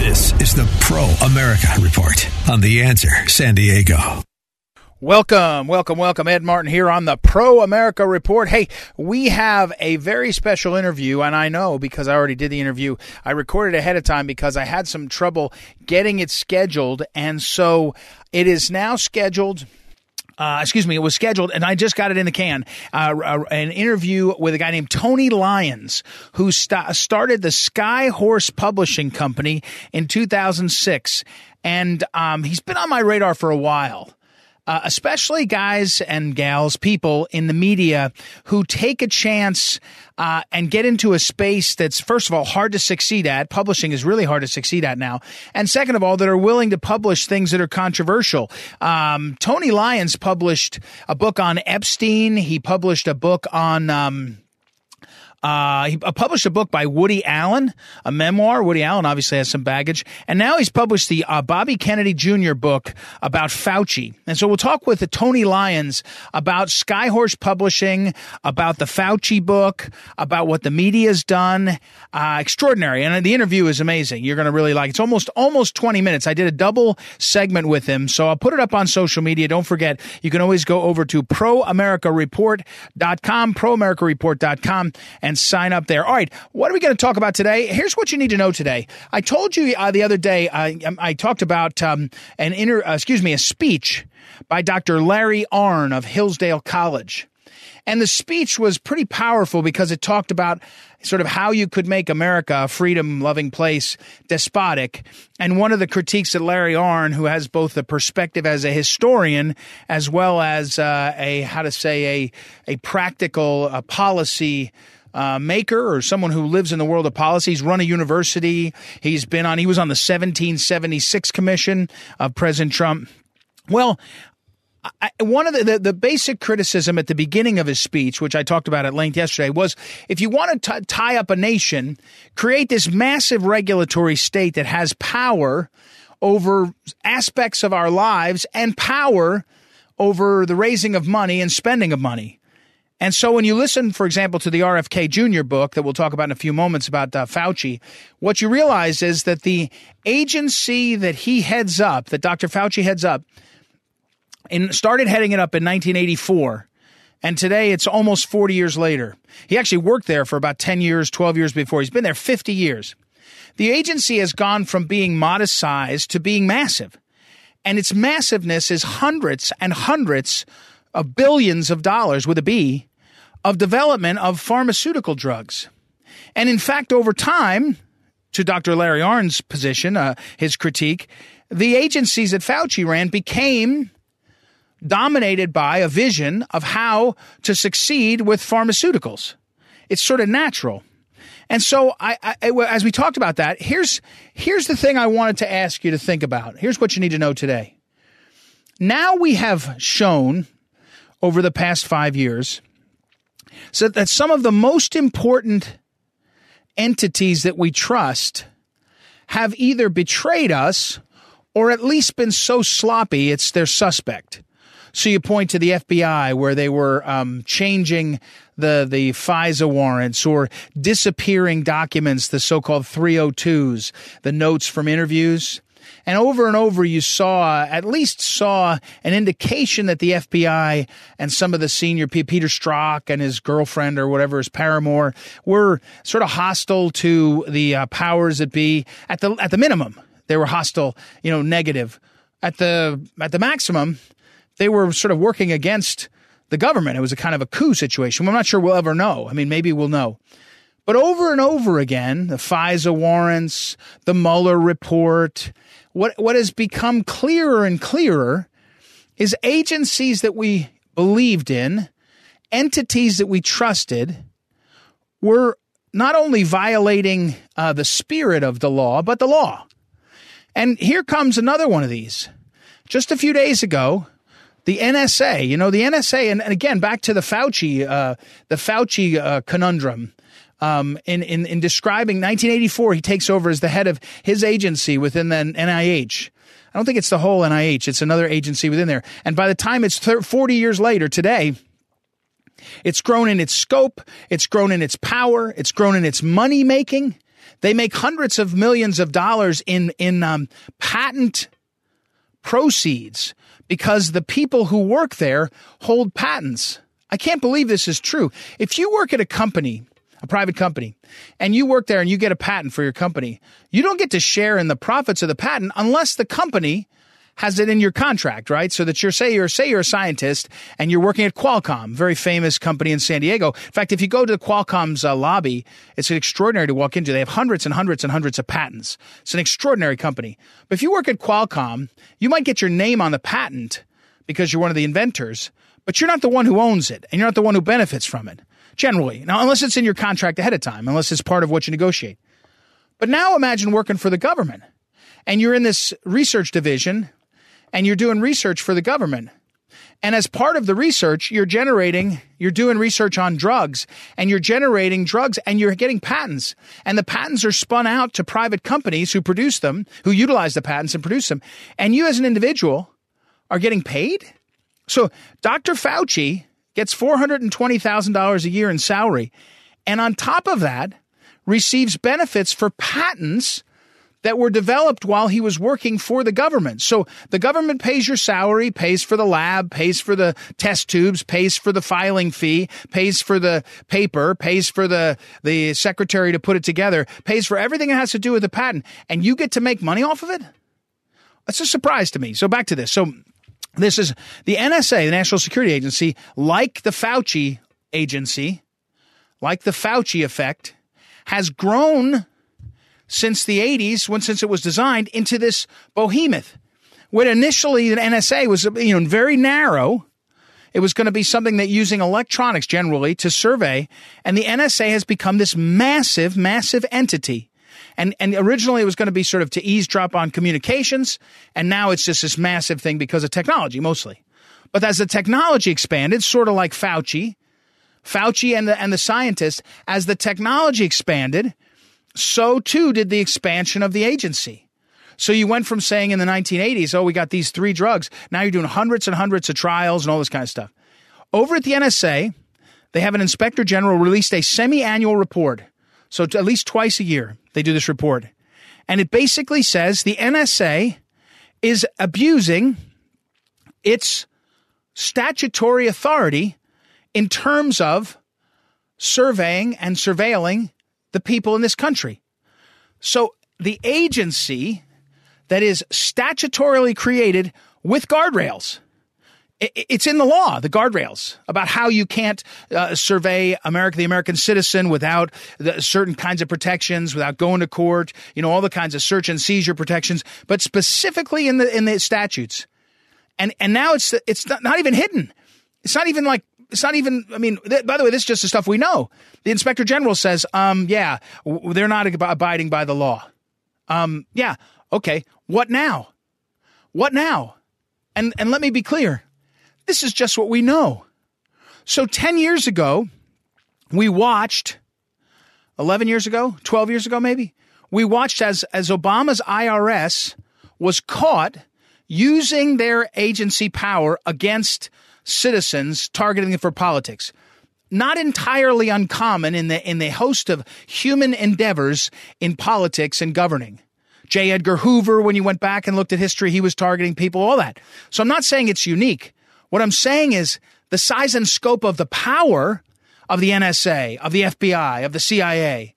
This is the Pro America Report on The Answer San Diego. Welcome. Ed Martin here on the Pro America Report. Hey, we have a very special interview, and I know because I already did the interview. I recorded ahead of time because I had some trouble getting it scheduled, and so it is now scheduled. It was scheduled, and I just got it in the can, an interview with a guy named Tony Lyons, who started the Skyhorse Publishing Company in 2006. And he's been on my radar for a while. Especially guys and gals, people in the media who take a chance and get into a space that's, first of all, hard to succeed at. Publishing is really hard to succeed at now. And second of all, that are willing to publish things that are controversial. Tony Lyons published a book on Epstein. He published a book on... he published a book by Woody Allen, a memoir. Woody Allen obviously has some baggage. And now he's published the Bobby Kennedy Jr. book about Fauci. And so we'll talk with the Tony Lyons about Skyhorse Publishing, about the Fauci book, about what the media's done. Extraordinary. And the interview is amazing. You're going to really like it. It's almost 20 minutes. I did a double segment with him. So I'll put it up on social media. Don't forget, you can always go over to proamericareport.com, proamericareport.com, and sign up there. All right, what are we going to talk about today? Here's what you need to know today. I told you the other day, I talked about a speech by Dr. Larry Arn of Hillsdale College. And the speech was pretty powerful because it talked about sort of how you could make America a freedom-loving place despotic. And one of the critiques that Larry Arn, who has both the perspective as a historian as well as a practical policy maker or someone who lives in the world of policy. He's run a university. He was on the 1776 Commission of President Trump. Well, one of the basic criticism at the beginning of his speech, which I talked about at length yesterday, was if you want to tie up a nation, create this massive regulatory state that has power over aspects of our lives and power over the raising of money and spending of money. And so when you listen, for example, to the RFK Jr. book that we'll talk about in a few moments about Fauci, what you realize is that the agency that he heads up, that Dr. Fauci heads up, and started heading it up in 1984, and today it's almost 40 years later. He actually worked there for about 10 years, 12 years before. He's been there 50 years. The agency has gone from being modest-sized to being massive, and its massiveness is hundreds and hundreds of billions of dollars, with a B, of development of pharmaceutical drugs. And in fact, over time, to Dr. Larry Arn's position, his critique, the agencies that Fauci ran became dominated by a vision of how to succeed with pharmaceuticals. It's sort of natural. And so as we talked about that, here's the thing I wanted to ask you to think about. Here's what you need to know today. Now we have shown over the past 5 years so that some of the most important entities that we trust have either betrayed us or at least been so sloppy it's their suspect. So you point to the FBI where they were changing the FISA warrants or disappearing documents, the so-called 302s, the notes from interviews. And over you saw an indication that the FBI and some of the senior Peter Strzok and his girlfriend or whatever, his paramour, were sort of hostile to the powers that be. At the minimum, they were hostile, negative. At the maximum, they were sort of working against the government. It was a kind of a coup situation. I'm not sure we'll ever know. I mean, maybe we'll know. But over and over again, the FISA warrants, the Mueller report, what has become clearer and clearer is agencies that we believed in, entities that we trusted, were not only violating the spirit of the law, but the law. And here comes another one of these. Just a few days ago, the NSA, the NSA, and again, back to the Fauci conundrum. In describing 1984, he takes over as the head of his agency within the NIH. I don't think it's the whole NIH. It's another agency within there. And by the time it's 40 years later today, it's grown in its scope. It's grown in its power. It's grown in its money making. They make hundreds of millions of dollars in patent proceeds because the people who work there hold patents. I can't believe this is true. If you work at a company, a private company, and you work there and you get a patent for your company, you don't get to share in the profits of the patent unless the company has it in your contract, right? So that you're a scientist and you're working at Qualcomm, very famous company in San Diego. In fact, if you go to Qualcomm's lobby, it's extraordinary to walk into. They have hundreds and hundreds and hundreds of patents. It's an extraordinary company. But if you work at Qualcomm, you might get your name on the patent because you're one of the inventors, but you're not the one who owns it and you're not the one who benefits from it. Generally. Now, unless it's in your contract ahead of time, unless it's part of what you negotiate. But now imagine working for the government and you're in this research division and you're doing research for the government. And as part of the research, you're doing research on drugs and you're generating drugs and you're getting patents. And the patents are spun out to private companies who produce them, who utilize the patents and produce them. And you as an individual are getting paid. So Dr. Fauci gets $420,000 a year in salary, and on top of that, receives benefits for patents that were developed while he was working for the government. So the government pays your salary, pays for the lab, pays for the test tubes, pays for the filing fee, pays for the paper, pays for the secretary to put it together, pays for everything that has to do with the patent, and you get to make money off of it? That's a surprise to me. So back to this. So this is the NSA, the National Security Agency, like the Fauci agency, like the Fauci effect, has grown since the 80s, since it was designed, into this behemoth. When initially the NSA was, very narrow, it was going to be something that using electronics generally to survey, and the NSA has become this massive, massive entity. And originally it was going to be sort of to eavesdrop on communications, and now it's just this massive thing because of technology mostly. But as the technology expanded, sort of like Fauci and the scientists, as the technology expanded, so too did the expansion of the agency. So you went from saying in the 1980s, oh, we got these three drugs. Now you're doing hundreds and hundreds of trials and all this kind of stuff. Over at the NSA, they have an inspector general released a semi-annual report. So at least twice a year, they do this report. And it basically says the NSA is abusing its statutory authority in terms of surveying and surveilling the people in this country. So the agency that is statutorily created with guardrails, it's in the law, the guardrails, about how you can't survey the American citizen without certain kinds of protections, without going to court, all the kinds of search and seizure protections, but specifically in the statutes. And now it's not even hidden. It's not even like, it's not even, by the way, this is just the stuff we know. The inspector general says, they're not abiding by the law. Okay, what now? And let me be clear. This is just what we know. So 10 years ago, 12 years ago maybe, we watched as Obama's IRS was caught using their agency power against citizens, targeting them for politics. Not entirely uncommon in the host of human endeavors in politics and governing. J. Edgar Hoover, when you went back and looked at history, he was targeting people, all that. So I'm not saying it's unique. What I'm saying is the size and scope of the power of the NSA, of the FBI, of the CIA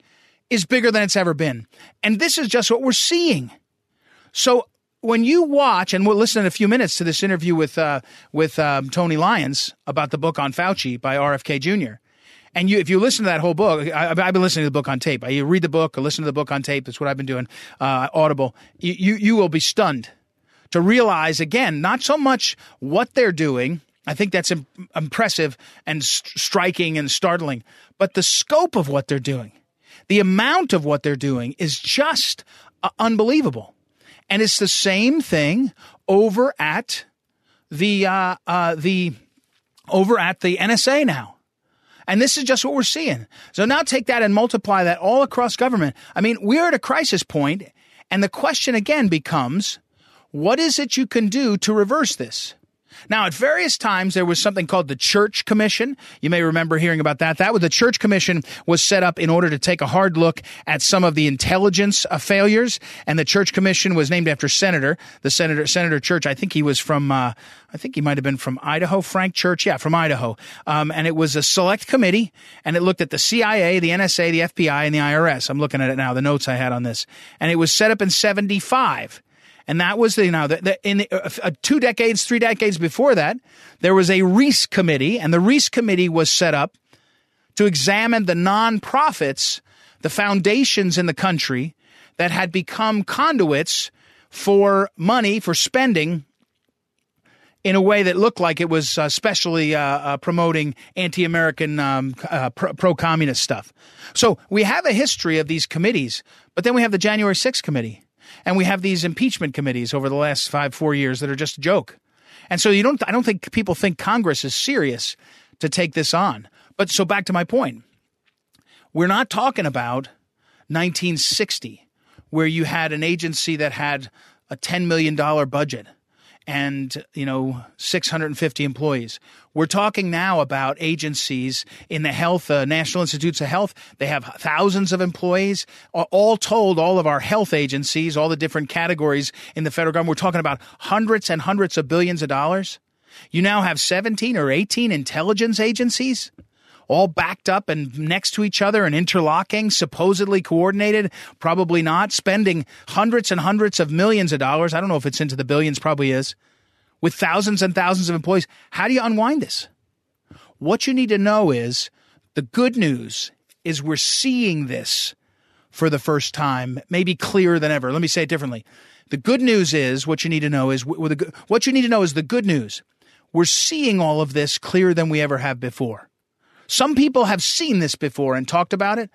is bigger than it's ever been. And this is just what we're seeing. So when you watch, and we'll listen in a few minutes to this interview with Tony Lyons about the book on Fauci by RFK Jr., and if you listen to that whole book, I've been listening to the book on tape. I read the book or listen to the book on tape. That's what I've been doing, Audible. You will be stunned to realize, again, not so much what they're doing. I think that's impressive and striking and startling, but the scope of what they're doing. The amount of what they're doing is just unbelievable. And it's the same thing over at the NSA now. And this is just what we're seeing. So now take that and multiply that all across government. I mean, we're at a crisis point, and the question again becomes, what is it you can do to reverse this? Now, at various times, there was something called the Church Commission. You may remember hearing about that. The Church Commission was set up in order to take a hard look at some of the intelligence failures. And the Church Commission was named after Senator Church. I think he was from, I think he might have been from Idaho, Frank Church. Yeah, from Idaho. And it was a select committee, and it looked at the CIA, the NSA, the FBI, and the IRS. I'm looking at it now, the notes I had on this. And it was set up in 1975. And that was, three decades before that, there was a Reese Committee, and the Reese Committee was set up to examine the nonprofits, the foundations in the country that had become conduits for money, for spending in a way that looked like it was especially promoting anti-American, pro-communist stuff. So we have a history of these committees, but then we have the January 6th committee. And we have these impeachment committees over the last 4 years that are just a joke. And so I don't think people think Congress is serious to take this on. But so back to my point, we're not talking about 1960, where you had an agency that had a $10 million budget and, 650 employees. We're talking now about agencies in the health, National Institutes of Health. They have thousands of employees. All told, all of our health agencies, all the different categories in the federal government, we're talking about hundreds and hundreds of billions of dollars. You now have 17 or 18 intelligence agencies, all backed up and next to each other and interlocking, supposedly coordinated, probably not, spending hundreds and hundreds of millions of dollars. I don't know if it's into the billions, probably is, with thousands and thousands of employees. How do you unwind this? What you need to know is the good news is we're seeing this for the first time, maybe clearer than ever. Let me say it differently. The good news is the good news. We're seeing all of this clearer than we ever have before. Some people have seen this before and talked about it,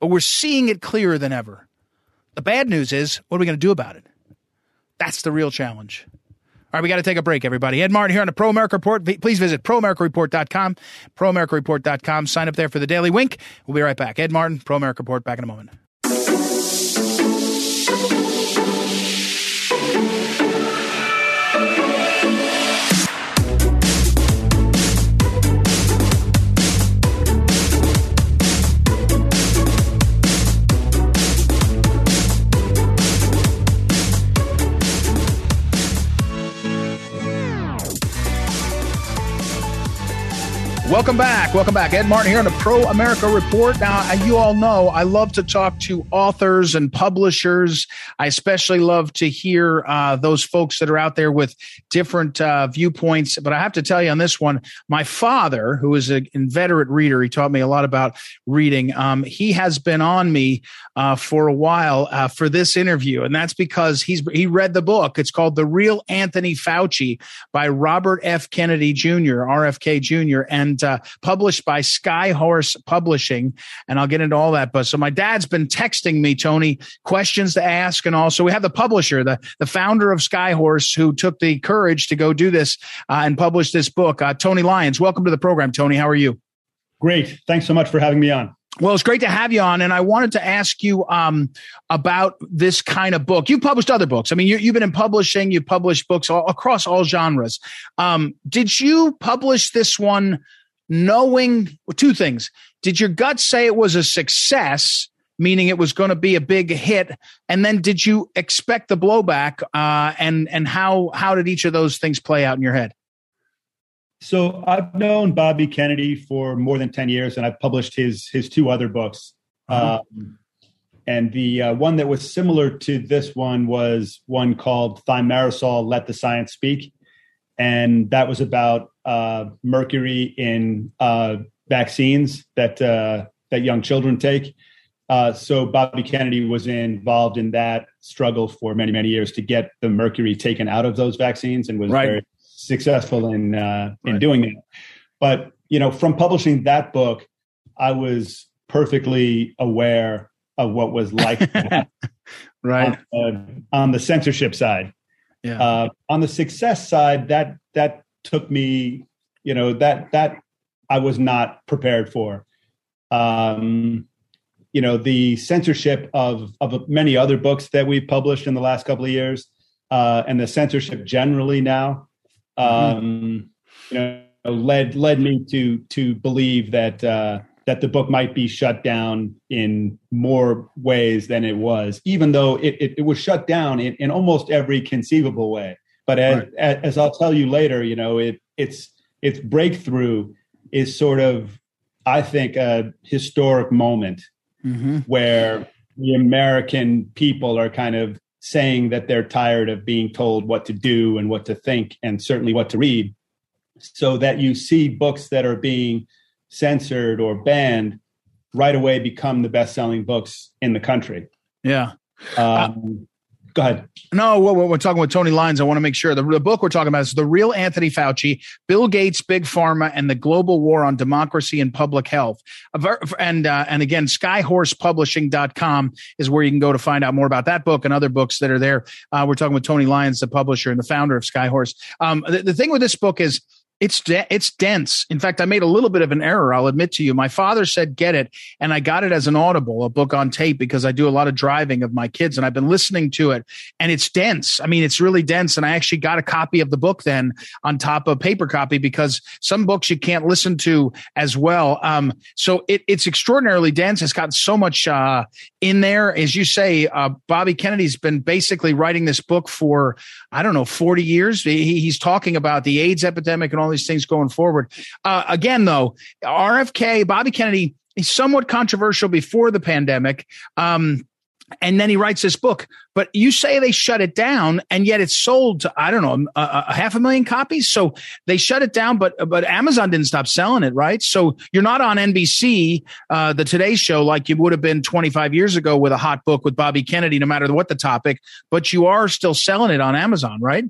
but we're seeing it clearer than ever. The bad news is, what are we going to do about it? That's the real challenge. All right, we got to take a break, everybody. Ed Martin here on the Pro America Report. Please visit proamericareport.com, proamericareport.com. Sign up there for the Daily Wink. We'll be right back. Ed Martin, Pro America Report, back in a moment. Welcome back. Ed Martin here on the Pro America Report. Now, you all know I love to talk to authors and publishers. I especially love to hear those folks that are out there with different viewpoints. But I have to tell you on this one, my father, who is an inveterate reader, he taught me a lot about reading. He has been on me for a while for this interview, and that's because he read the book. It's called The Real Anthony Fauci by Robert F. Kennedy Jr., RFK Jr., and published by Skyhorse Publishing, and I'll get into all that. But so my dad's been texting me, Tony, questions to ask, and also we have the publisher, the founder of Skyhorse, who took the courage to go do this and publish this book, Tony Lyons. Welcome to the program, Tony. How are you? Great. Thanks so much for having me on. Well, it's great to have you on, and I wanted to ask you about this kind of book. You've published other books. I mean, you've been in publishing. You've published books across all genres. Did you publish this one knowing two things? Did your gut say it was a success, meaning it was going to be a big hit? And then did you expect the blowback? And how did each of those things play out in your head? So I've known Bobby Kennedy for more than 10 years, and I've published his two other books. And the one that was similar to this one was one called Thimerosal, Let the Science Speak. And that was about mercury in vaccines that young children take. So Bobby Kennedy was involved in that struggle for many, many years to get the mercury taken out of those vaccines, and was very successful in doing that. But, from publishing that book, I was perfectly aware of what was like right on the censorship side. Yeah. On the success side, that took me, you know, that I was not prepared for. You know, the censorship of many other books that we've published in the last couple of years, and the censorship generally now, you know, led me to believe that that the book might be shut down in more ways than it was, even though it was shut down in almost every conceivable way. But as I'll tell you later, you know, its breakthrough is sort of, I think, a historic moment where the American people are kind of saying that they're tired of being told what to do and what to think and certainly what to read, so that you see books that are being censored or banned right away become the best-selling books in the country. Yeah. Go ahead. No, we're talking with Tony Lyons. I want to make sure the book we're talking about is The Real Anthony Fauci, Bill Gates, Big Pharma, and the Global War on Democracy and Public Health. And again, skyhorsepublishing.com is where you can go to find out more about that book and other books that are there. We're talking with Tony Lyons, the publisher and the founder of Skyhorse. The thing with this book is it's dense. In fact, I made a little bit of an error, I'll admit to you. My father said, get it. And I got it as an Audible, a book on tape, because I do a lot of driving of my kids and I've been listening to it. And it's dense. I mean, it's really dense. And I actually got a copy of the book then on top of paper copy, because some books you can't listen to as well. So it's extraordinarily dense. It's got so much in there. As you say, Bobby Kennedy's been basically writing this book for, I don't know, 40 years. He's talking about the AIDS epidemic and all these things going forward. Again, though, RFK, Bobby Kennedy, he's somewhat controversial before the pandemic. And then he writes this book. But you say they shut it down, and yet it's sold to, I don't know, 500,000 copies. So they shut it down, but Amazon didn't stop selling it, right? So you're not on NBC, the Today Show, like you would have been 25 years ago with a hot book with Bobby Kennedy, no matter what the topic, but you are still selling it on Amazon, right?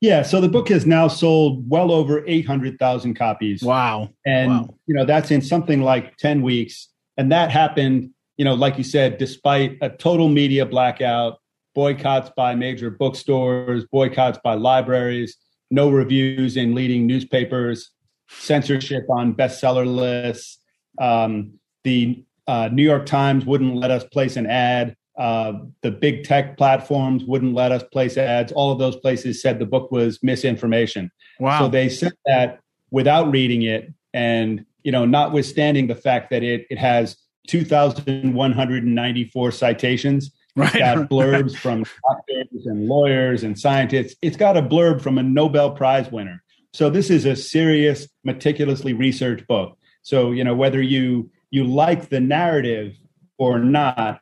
Yeah, so the book has now sold well over 800,000 copies. Wow. And, you know, that's in something like 10 weeks. And that happened, you know, like you said, despite a total media blackout, boycotts by major bookstores, boycotts by libraries, no reviews in leading newspapers, censorship on bestseller lists. The New York Times wouldn't let us place an ad. The big tech platforms wouldn't let us place ads. All of those places said the book was misinformation. Wow. So they said that without reading it. And, you know, notwithstanding the fact that it has 2,194 citations, right. It's got blurbs from doctors and lawyers and scientists. It's got a blurb from a Nobel Prize winner. So this is a serious, meticulously researched book. So, you know, whether you like the narrative or not,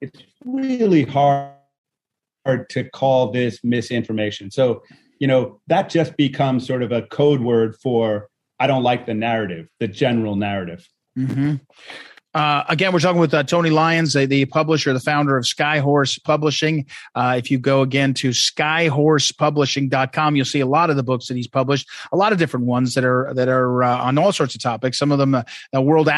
it's really hard to call this misinformation. So, you know, that just becomes sort of a code word for, I don't like the narrative, the general narrative. Mm-hmm. Again, we're talking with Tony Lyons, the publisher, the founder of Skyhorse Publishing. If you go again to skyhorsepublishing.com, you'll see a lot of the books that he's published, a lot of different ones that are on all sorts of topics. Some of them, World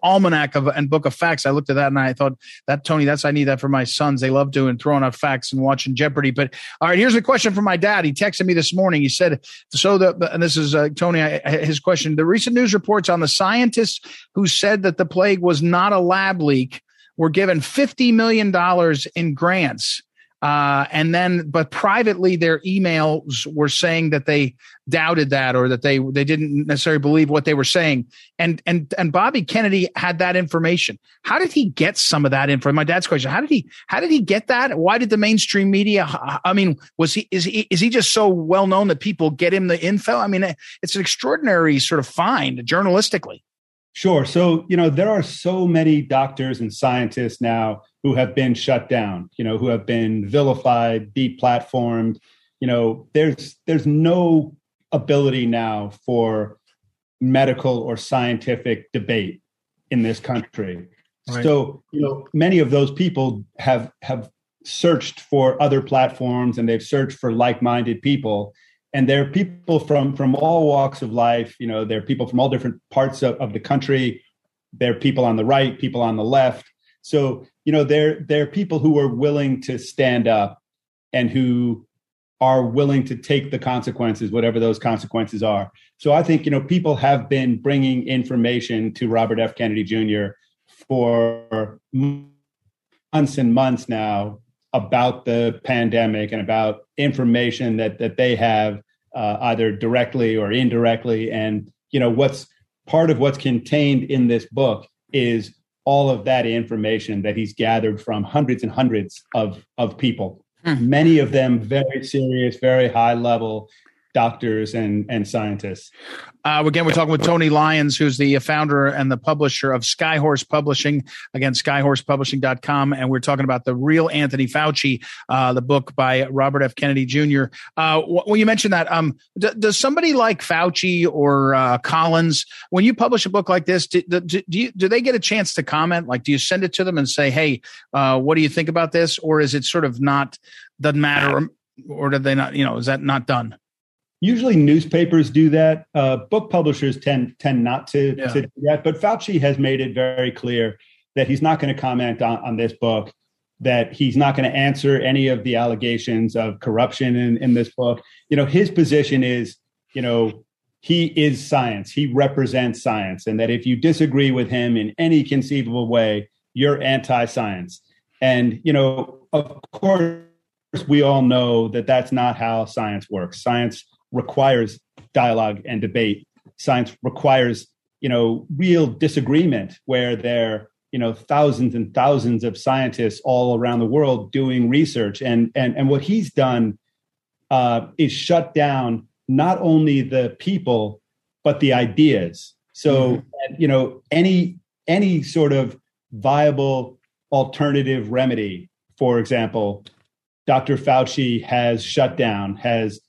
Almanac and Book of Facts. I looked at that and I thought, that Tony, I need that for my sons. They love doing throwing out facts and watching Jeopardy. But all right, here's a question from my dad. He texted me this morning. He said, and this is Tony, his question: the recent news reports on the scientists who said that the plague was not a lab leak were given $50 million in grants. But privately, their emails were saying that they doubted that, or that they didn't necessarily believe what they were saying. And Bobby Kennedy had that information. How did he get some of that information? My dad's question: how did he get that? Why did the mainstream media? I mean, is he just so well known that people get him the info? I mean, it's an extraordinary sort of find journalistically. Sure. So, you know, there are so many doctors and scientists now who have been shut down, you know, who have been vilified, deplatformed. You know, there's no ability now for medical or scientific debate in this country. Right. So, you know, many of those people have searched for other platforms, and they've searched for like-minded people. And there are people from all walks of life. You know, there are people from all different parts of the country, There are people on the right, people on the left. So, you know, there are people who are willing to stand up and who are willing to take the consequences, whatever those consequences are. So I think, you know, people have been bringing information to Robert F. Kennedy Jr. for months and months now about the pandemic and about information that they have either directly or indirectly. And, you know, what's part of what's contained in this book is all of that information that he's gathered from hundreds and hundreds of people. Many of them very serious, very high level doctors and scientists. Again, we're talking with Tony Lyons, who's the founder and the publisher of Skyhorse Publishing, again, skyhorsepublishing.com. And we're talking about The Real Anthony Fauci, the book by Robert F. Kennedy Jr. Well, you mentioned that. Does somebody like Fauci or Collins, when you publish a book like this, do they get a chance to comment? Like, do you send it to them and say, hey, what do you think about this? Or is it sort of not, doesn't matter? Or do they not, you know, is that not done? Usually newspapers do that. Book publishers tend not to do that. But Fauci has made it very clear that he's not going to comment on this book, that he's not going to answer any of the allegations of corruption in this book. You know, his position is, you know, he is science. He represents science. And that if you disagree with him in any conceivable way, you're anti-science. And, you know, of course, we all know that that's not how science works. Science requires dialogue and debate. Science requires, you know, real disagreement where there are, you know, thousands and thousands of scientists all around the world doing research. And what he's done is shut down not only the people, but the ideas. So, you know, any sort of viable alternative remedy, for example, Dr. Fauci has shut down, has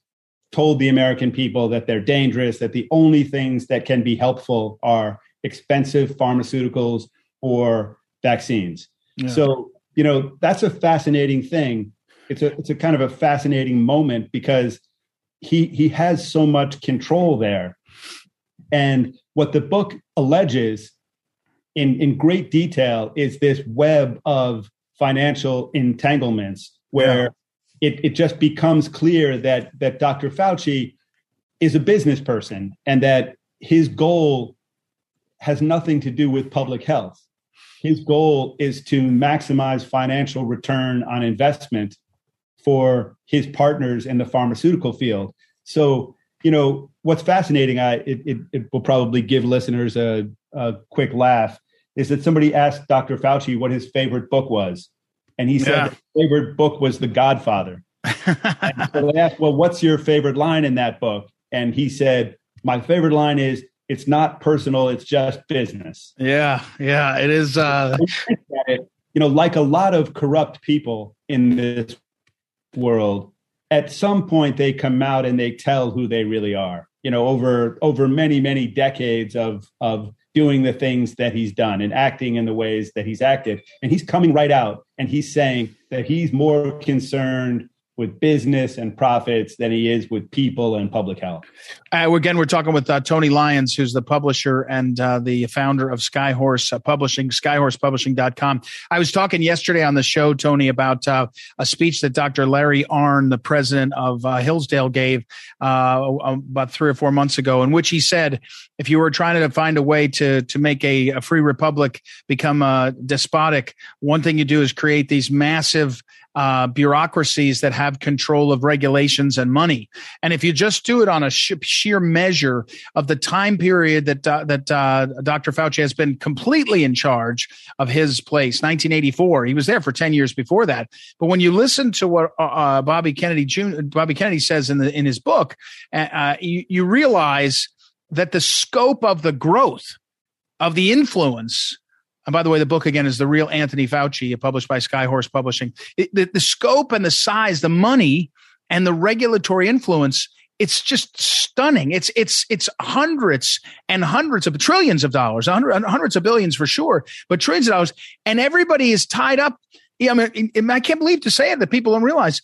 told the American people that they're dangerous, that the only things that can be helpful are expensive pharmaceuticals or vaccines. Yeah. So, you know, that's a fascinating thing. It's a kind of a fascinating moment because he has so much control there. And what the book alleges in great detail is this web of financial entanglements where it just becomes clear that Dr. Fauci is a business person and that his goal has nothing to do with public health. His goal is to maximize financial return on investment for his partners in the pharmaceutical field. So, you know, what's fascinating, it will probably give listeners a quick laugh, is that somebody asked Dr. Fauci what his favorite book was. And he said his favorite book was The Godfather. And so they asked, well, what's your favorite line in that book? And he said, my favorite line is, it's not personal, it's just business. Yeah, it is. You know, like a lot of corrupt people in this world, at some point they come out and they tell who they really are, you know, over many, many decades of doing the things that he's done and acting in the ways that he's acted. And he's coming right out and he's saying that he's more concerned with business and profits than he is with people and public health. Again, we're talking with Tony Lyons, who's the publisher and the founder of Skyhorse Publishing, skyhorsepublishing.com. I was talking yesterday on the show, Tony, about a speech that Dr. Larry Arn, the president of Hillsdale, gave about 3 or 4 months ago, in which he said, if you were trying to find a way to make a free republic become despotic, one thing you do is create these massive bureaucracies that have control of regulations and money. And if you just do it on a sheer measure of the time period that Dr. Fauci has been completely in charge of his place, 1984, he was there for 10 years before that. But when you listen to what Bobby Kennedy says in his book, you realize that the scope of the growth of the influence. And by the way, the book, again, is The Real Anthony Fauci, published by Skyhorse Publishing. The scope and the size, the money and the regulatory influence, it's just stunning. It's hundreds and hundreds of trillions of dollars, hundreds of billions for sure, but trillions of dollars. And everybody is tied up. I mean, I can't believe to say it that people don't realize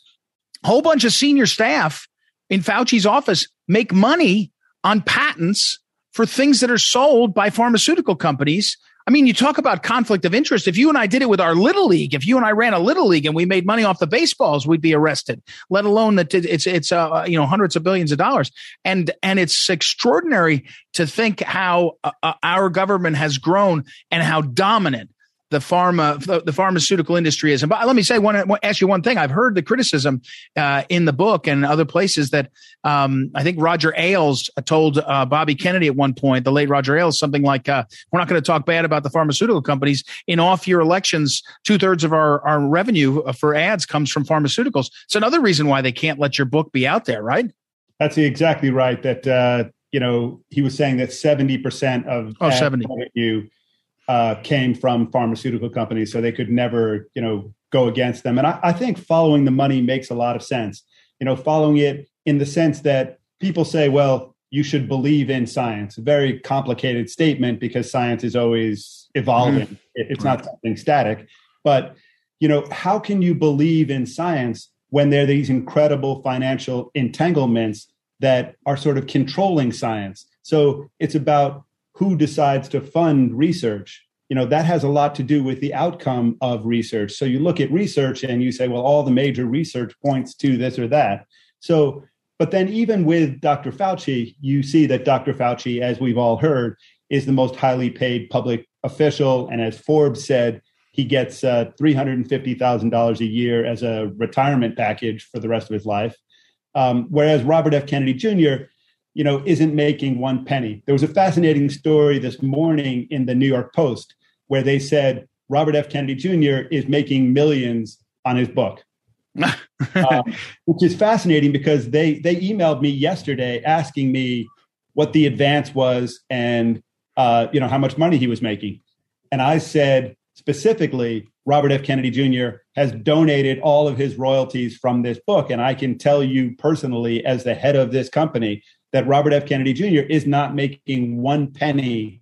a whole bunch of senior staff in Fauci's office make money on patents for things that are sold by pharmaceutical companies I mean, you talk about conflict of interest. If you and I did it with our little league, if you and I ran a little league and we made money off the baseballs, we'd be arrested, let alone that it's you know, hundreds of billions of dollars. And it's extraordinary to think how our government has grown and how dominant the pharmaceutical industry is. And but let me say ask you one thing. I've heard the criticism in the book and other places that I think Roger Ailes told Bobby Kennedy at one point, the late Roger Ailes, something like, we're not going to talk bad about the pharmaceutical companies in off-year elections. 2/3 of our revenue for ads comes from pharmaceuticals. It's another reason why they can't let your book be out there, right? That's exactly right. That, you know, he was saying that 70% of revenue came from pharmaceutical companies, so they could never, you know, go against them. And I think following the money makes a lot of sense, you know, following it in the sense that people say, well, you should believe in science. A very complicated statement because science is always evolving. Mm-hmm. It's not something static. But, you know, how can you believe in science when there are these incredible financial entanglements that are sort of controlling science? So it's about who decides to fund research. You know, that has a lot to do with the outcome of research. So you look at research and you say, well, all the major research points to this or that. So, but then even with Dr. Fauci, you see that Dr. Fauci, as we've all heard, is the most highly paid public official. And as Forbes said, he gets $350,000 a year as a retirement package for the rest of his life. Whereas Robert F. Kennedy Jr., you know, isn't making one penny. There was a fascinating story this morning in the New York Post where they said Robert F. Kennedy Jr. is making millions on his book, which is fascinating because they emailed me yesterday asking me what the advance was and, you know, how much money he was making. And I said specifically, Robert F. Kennedy Jr. has donated all of his royalties from this book. And I can tell you personally, as the head of this company, that Robert F. Kennedy Jr. is not making one penny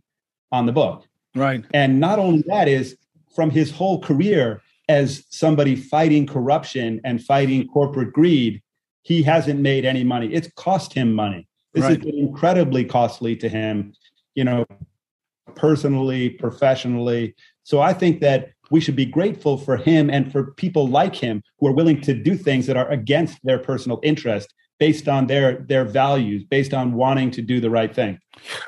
on the book. Right. And not only that is from his whole career as somebody fighting corruption and fighting corporate greed, he hasn't made any money. It's cost him money. This has been incredibly costly to him, you know, personally, professionally. So I think that we should be grateful for him and for people like him who are willing to do things that are against their personal interest, based on their values, based on wanting to do the right thing.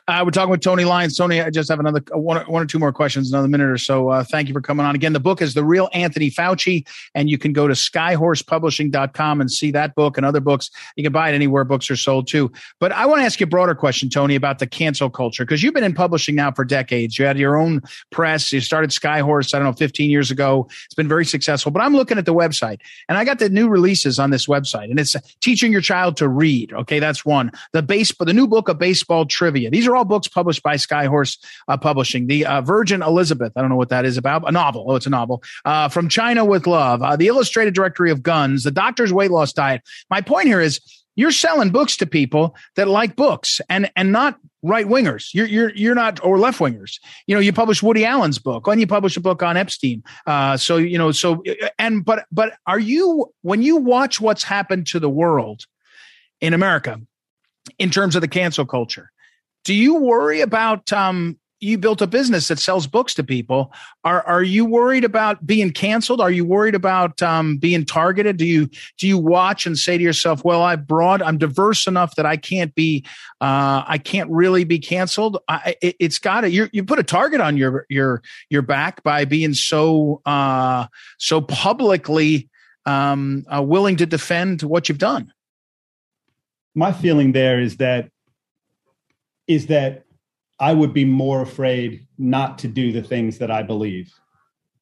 We're talking with Tony Lyons. Tony, I just have another one or two more questions, another minute or so. Thank you for coming on. Again, the book is The Real Anthony Fauci, and you can go to skyhorsepublishing.com and see that book and other books. You can buy it anywhere books are sold too. But I want to ask you a broader question, Tony, about the cancel culture, because you've been in publishing now for decades. You had your own press. You started Skyhorse, 15 years ago. It's been very successful. But I'm looking at the website, and I got the new releases on this website, and it's teaching your child to read. Okay, that's one. The new book of baseball trivia. These are all books published by Skyhorse Publishing. The Virgin Elizabeth. I don't know what that is about. A novel. Oh, it's a novel. From China with Love. The Illustrated Directory of Guns. The Doctor's Weight Loss Diet. My point here is you're selling books to people that like books and not right wingers. You're not, or left wingers. You know, you publish Woody Allen's book and you publish a book on Epstein. But are you, when you watch what's happened to the world in America, in terms of the cancel culture, do you worry about? You built a business that sells books to people. Are you worried about being canceled? Are you worried about being targeted? Do you watch and say to yourself, "Well, I'm diverse enough that I can't be, I can't really be canceled." You put a target on your back by being so publicly willing to defend what you've done. My feeling there is that I would be more afraid not to do the things that I believe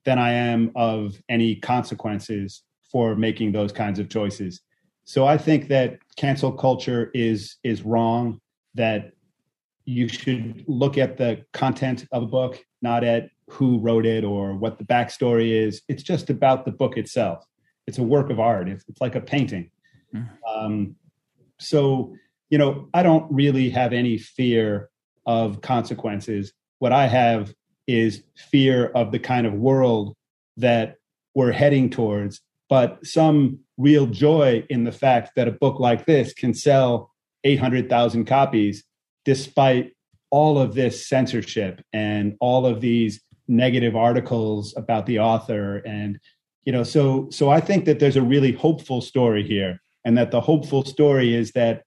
than I am of any consequences for making those kinds of choices. So I think that cancel culture is wrong, that you should look at the content of a book, not at who wrote it or what the backstory is. It's just about the book itself. It's a work of art. It's like a painting. So, you know, I don't really have any fear of consequences. What I have is fear of the kind of world that we're heading towards, but some real joy in the fact that a book like this can sell 800,000 copies despite all of this censorship and all of these negative articles about the author. And, you know, so I think that there's a really hopeful story here, and that the hopeful story is that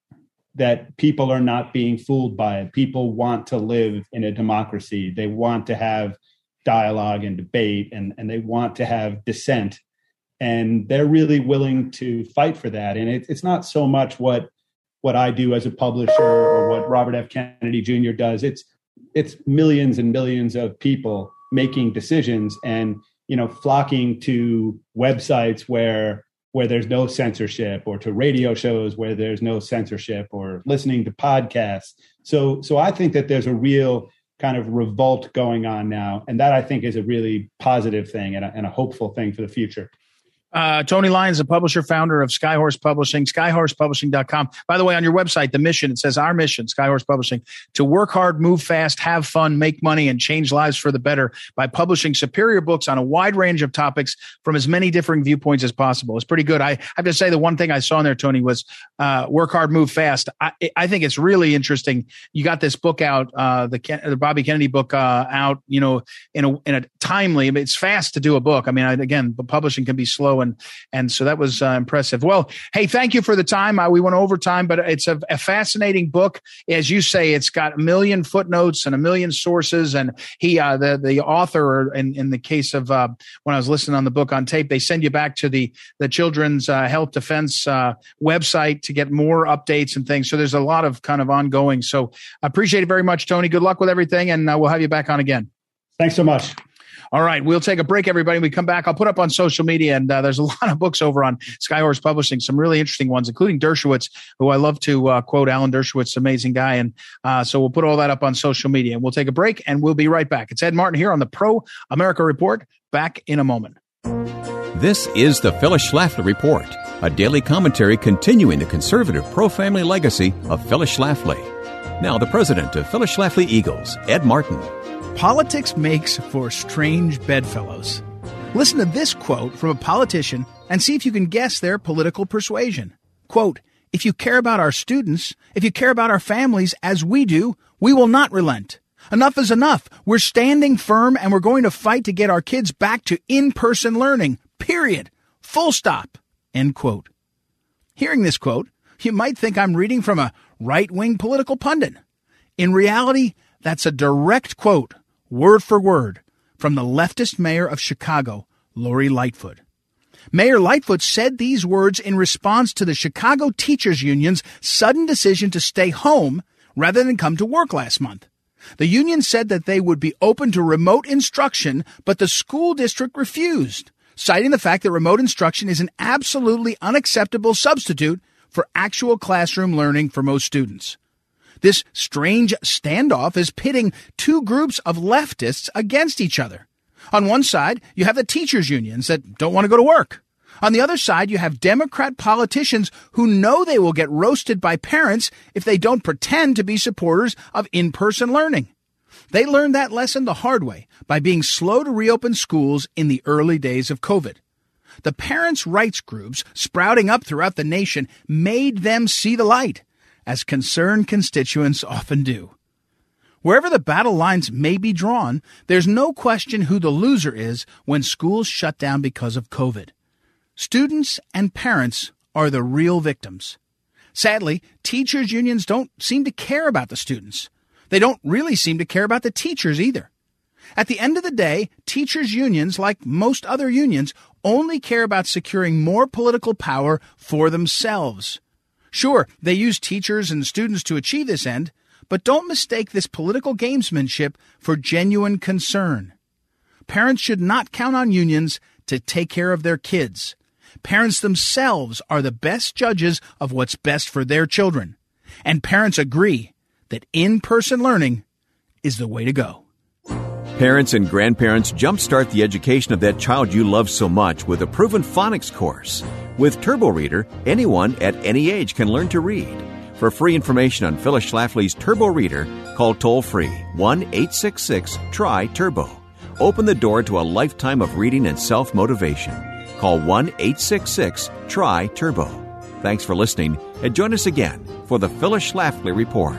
people are not being fooled by it. People want to live in a democracy. They want to have dialogue and debate, and they want to have dissent. And they're really willing to fight for that. And it's not so much what I do as a publisher or what Robert F. Kennedy Jr. does. It's millions and millions of people making decisions and, you know, flocking to websites where there's no censorship, or to radio shows where there's no censorship, or listening to podcasts. So I think that there's a real kind of revolt going on now. And that, I think, is a really positive thing and a hopeful thing for the future. Tony Lyons, the publisher, founder of Skyhorse Publishing, skyhorsepublishing.com. By the way, on your website, the mission, it says our mission, Skyhorse Publishing, to work hard, move fast, have fun, make money, and change lives for the better by publishing superior books on a wide range of topics from as many differing viewpoints as possible. It's pretty good. I have to say, the one thing I saw in there, Tony, was work hard, move fast. I think it's really interesting. You got this book out, the Bobby Kennedy book out, you know, in a timely, it's fast to do a book. I mean, again, but publishing can be slow. And so that was impressive. Well, hey, thank you for the time. We went over time, but it's a fascinating book. As you say, it's got a million footnotes and a million sources. And he, the author, in the case of when I was listening on the book on tape, they send you back to the Children's Health Defense website to get more updates and things. So there's a lot of kind of ongoing. So I appreciate it very much, Tony. Good luck with everything. And we'll have you back on again. Thanks so much. All right. We'll take a break, everybody. When we come back, I'll put up on social media, and there's a lot of books over on Skyhorse Publishing, some really interesting ones, including Dershowitz, who I love to quote. Alan Dershowitz, amazing guy. And so we'll put all that up on social media, and we'll take a break, and we'll be right back. It's Ed Martin here on the Pro America Report. Back in a moment. This is the Phyllis Schlafly Report, a daily commentary continuing the conservative pro-family legacy of Phyllis Schlafly. Now the president of Phyllis Schlafly Eagles, Ed Martin. Politics makes for strange bedfellows. Listen to this quote from a politician and see if you can guess their political persuasion. Quote, "If you care about our students, if you care about our families as we do, we will not relent. Enough is enough. We're standing firm, and we're going to fight to get our kids back to in-person learning. Period. Full stop." End quote. Hearing this quote, you might think I'm reading from a right-wing political pundit. In reality, that's a direct quote, word for word, from the leftist mayor of Chicago, Lori Lightfoot. Mayor Lightfoot said these words in response to the Chicago Teachers Union's sudden decision to stay home rather than come to work last month. The union said that they would be open to remote instruction, but the school district refused, citing the fact that remote instruction is an absolutely unacceptable substitute for actual classroom learning for most students. This strange standoff is pitting two groups of leftists against each other. On one side, you have the teachers' unions that don't want to go to work. On the other side, you have Democrat politicians who know they will get roasted by parents if they don't pretend to be supporters of in-person learning. They learned that lesson the hard way by being slow to reopen schools in the early days of COVID. The parents' rights groups sprouting up throughout the nation made them see the light, as concerned constituents often do. Wherever the battle lines may be drawn, there's no question who the loser is when schools shut down because of COVID. Students and parents are the real victims. Sadly, teachers' unions don't seem to care about the students. They don't really seem to care about the teachers either. At the end of the day, teachers' unions, like most other unions, only care about securing more political power for themselves. Sure, they use teachers and students to achieve this end, but don't mistake this political gamesmanship for genuine concern. Parents should not count on unions to take care of their kids. Parents themselves are the best judges of what's best for their children. And parents agree that in-person learning is the way to go. Parents and grandparents, jumpstart the education of that child you love so much with a proven phonics course. With TurboReader, anyone at any age can learn to read. For free information on Phyllis Schlafly's TurboReader, call toll-free 1-866-TRY-TURBO. Open the door to a lifetime of reading and self-motivation. Call 1-866-TRY-TURBO. Thanks for listening, and join us again for the Phyllis Schlafly Report.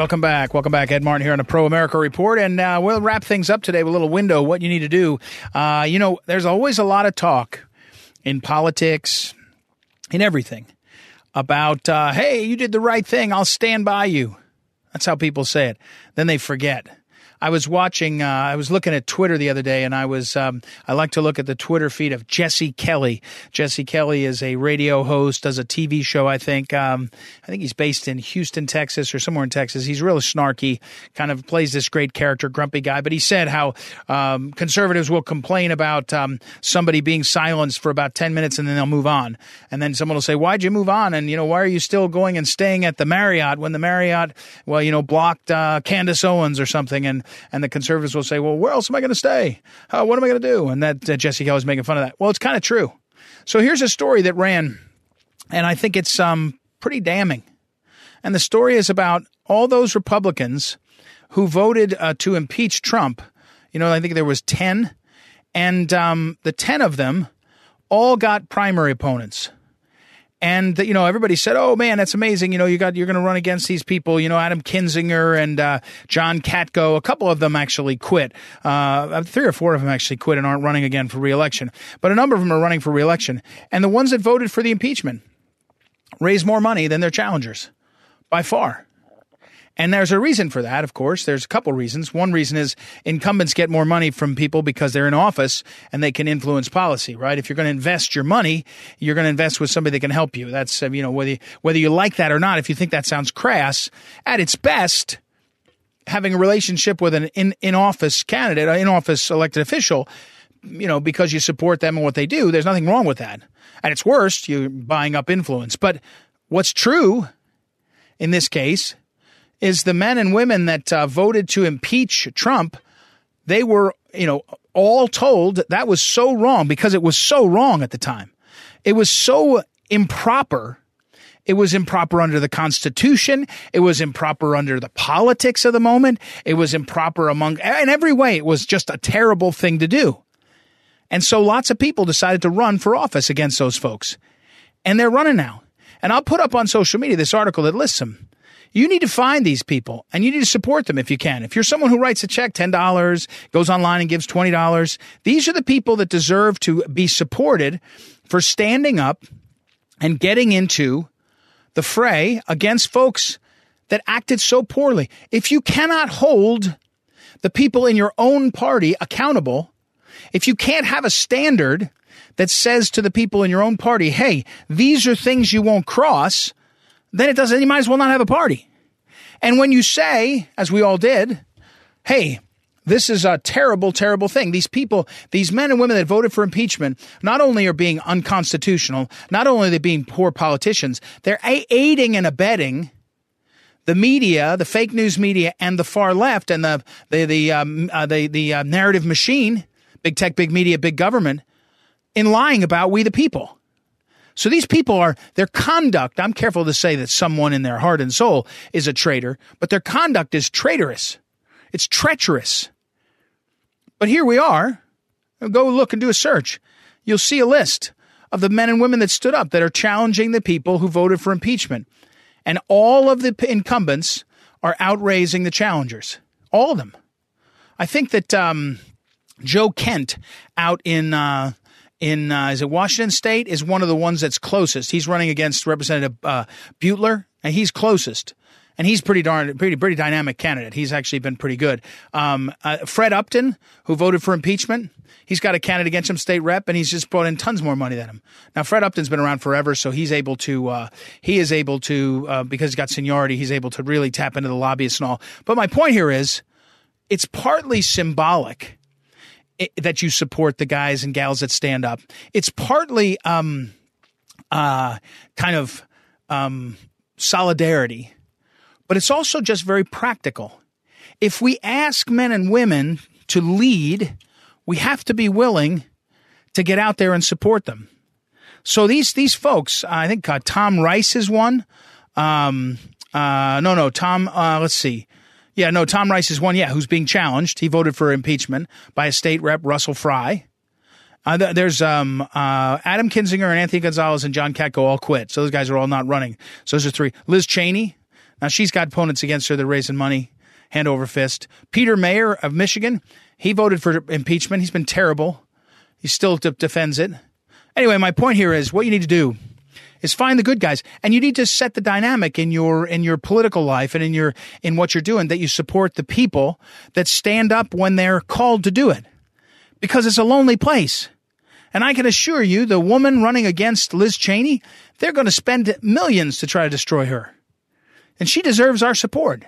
Welcome back. Welcome back. Ed Martin here on the Pro America Report. And we'll wrap things up today with a little window, what you need to do. You know, there's always a lot of talk in politics, in everything, about, hey, you did the right thing. I'll stand by you. That's how people say it. Then they forget. I was looking at Twitter the other day, and I like to look at the Twitter feed of Jesse Kelly. Jesse Kelly is a radio host, does a TV show, I think. I think he's based in Houston, Texas, or somewhere in Texas. He's real snarky, kind of plays this great character, grumpy guy. But he said how conservatives will complain about somebody being silenced for about 10 minutes, and then they'll move on. And then someone will say, why'd you move on? And, you know, why are you still going and staying at the Marriott when the Marriott, well, you know, blocked Candace Owens or something? And the conservatives will say, well, where else am I going to stay? What am I going to do? And that Jesse Kelly's making fun of that. Well, it's kind of true. So here's a story that ran, and I think it's pretty damning. And the story is about all those Republicans who voted to impeach Trump. You know, I think there was 10. And the 10 of them all got primary opponents. And, you know, everybody said, oh, man, that's amazing. You know, you're going to run against these people, you know, Adam Kinzinger and John Katko. A couple of them actually quit. 3 or 4 of them actually quit and aren't running again for reelection. But a number of them are running for reelection. And the ones that voted for the impeachment raise more money than their challengers by far. And there's a reason for that, of course. There's a couple reasons. One reason is incumbents get more money from people because they're in office and they can influence policy, right? If you're going to invest your money, you're going to invest with somebody that can help you. That's, you know, whether you like that or not, if you think that sounds crass, at its best, having a relationship with an in-office candidate, an in-office elected official, you know, because you support them and what they do, there's nothing wrong with that. At its worst, you're buying up influence. But what's true in this case is the men and women that voted to impeach Trump, they were, you know, all told that was so wrong because it was so wrong at the time. It was so improper. It was improper under the Constitution. It was improper under the politics of the moment. It was improper in every way. It was just a terrible thing to do. And so lots of people decided to run for office against those folks. And they're running now. And I'll put up on social media this article that lists them. You need to find these people, and you need to support them if you can. If you're someone who writes a check, $10, goes online and gives $20, these are the people that deserve to be supported for standing up and getting into the fray against folks that acted so poorly. If you cannot hold the people in your own party accountable, if you can't have a standard that says to the people in your own party, hey, these are things you won't cross, then it doesn't, you might as well not have a party. And when you say, as we all did, hey, this is a terrible, terrible thing. These people, these men and women that voted for impeachment, not only are being unconstitutional, not only are they being poor politicians, they're aiding and abetting the media, the fake news media, and the far left, and the narrative machine, big tech, big media, big government, in lying about we the people. So these people their conduct, I'm careful to say that someone in their heart and soul is a traitor, but their conduct is traitorous. It's treacherous. But here we are. Go look and do a search. You'll see a list of the men and women that stood up that are challenging the people who voted for impeachment. And all of the incumbents are outraising the challengers. All of them. I think that Joe Kent out in Washington State is one of the ones that's closest. He's running against Representative Butler, and he's closest. And he's pretty dynamic candidate. He's actually been pretty good. Fred Upton, who voted for impeachment, he's got a candidate against him, state rep, and he's just brought in tons more money than him. Now, Fred Upton's been around forever, so because he's got seniority, he's able to really tap into the lobbyists and all. But my point here is, it's partly symbolic that you support the guys and gals that stand up. It's partly solidarity, but it's also just very practical. If we ask men and women to lead, we have to be willing to get out there and support them. So these folks, I think Tom Rice is one. Tom Rice is one, who's being challenged. He voted for impeachment by a state rep, Russell Fry. There's Adam Kinzinger and Anthony Gonzalez and John Katko all quit. So those guys are all not running. So those are 3. Liz Cheney, Now, she's got opponents against her that are raising money hand over fist. Peter Mayer of Michigan, he voted for impeachment. He's been terrible. He still defends it. Anyway, my point here is what you need to do is find the good guys, and you need to set the dynamic in your political life and in what you're doing, that you support the people that stand up when they're called to do it, because it's a lonely place. And I can assure you, the woman running against Liz Cheney, they're going to spend millions to try to destroy her, and she deserves our support.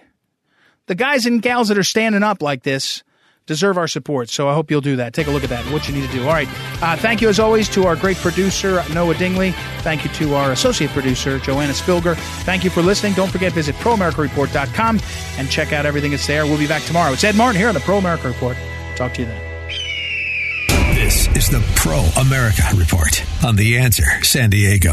The guys and gals that are standing up like this deserve our support, so I hope you'll do that. Take a look at that, what you need to do. All right. Thank you, as always, to our great producer, Noah Dingley. Thank you to our associate producer, Joanna Spilger. Thank you for listening. Don't forget, visit proamericareport.com and check out everything that's there. We'll be back tomorrow. It's Ed Martin here on the Pro America Report. Talk to you then. This is the Pro America Report on The Answer San Diego.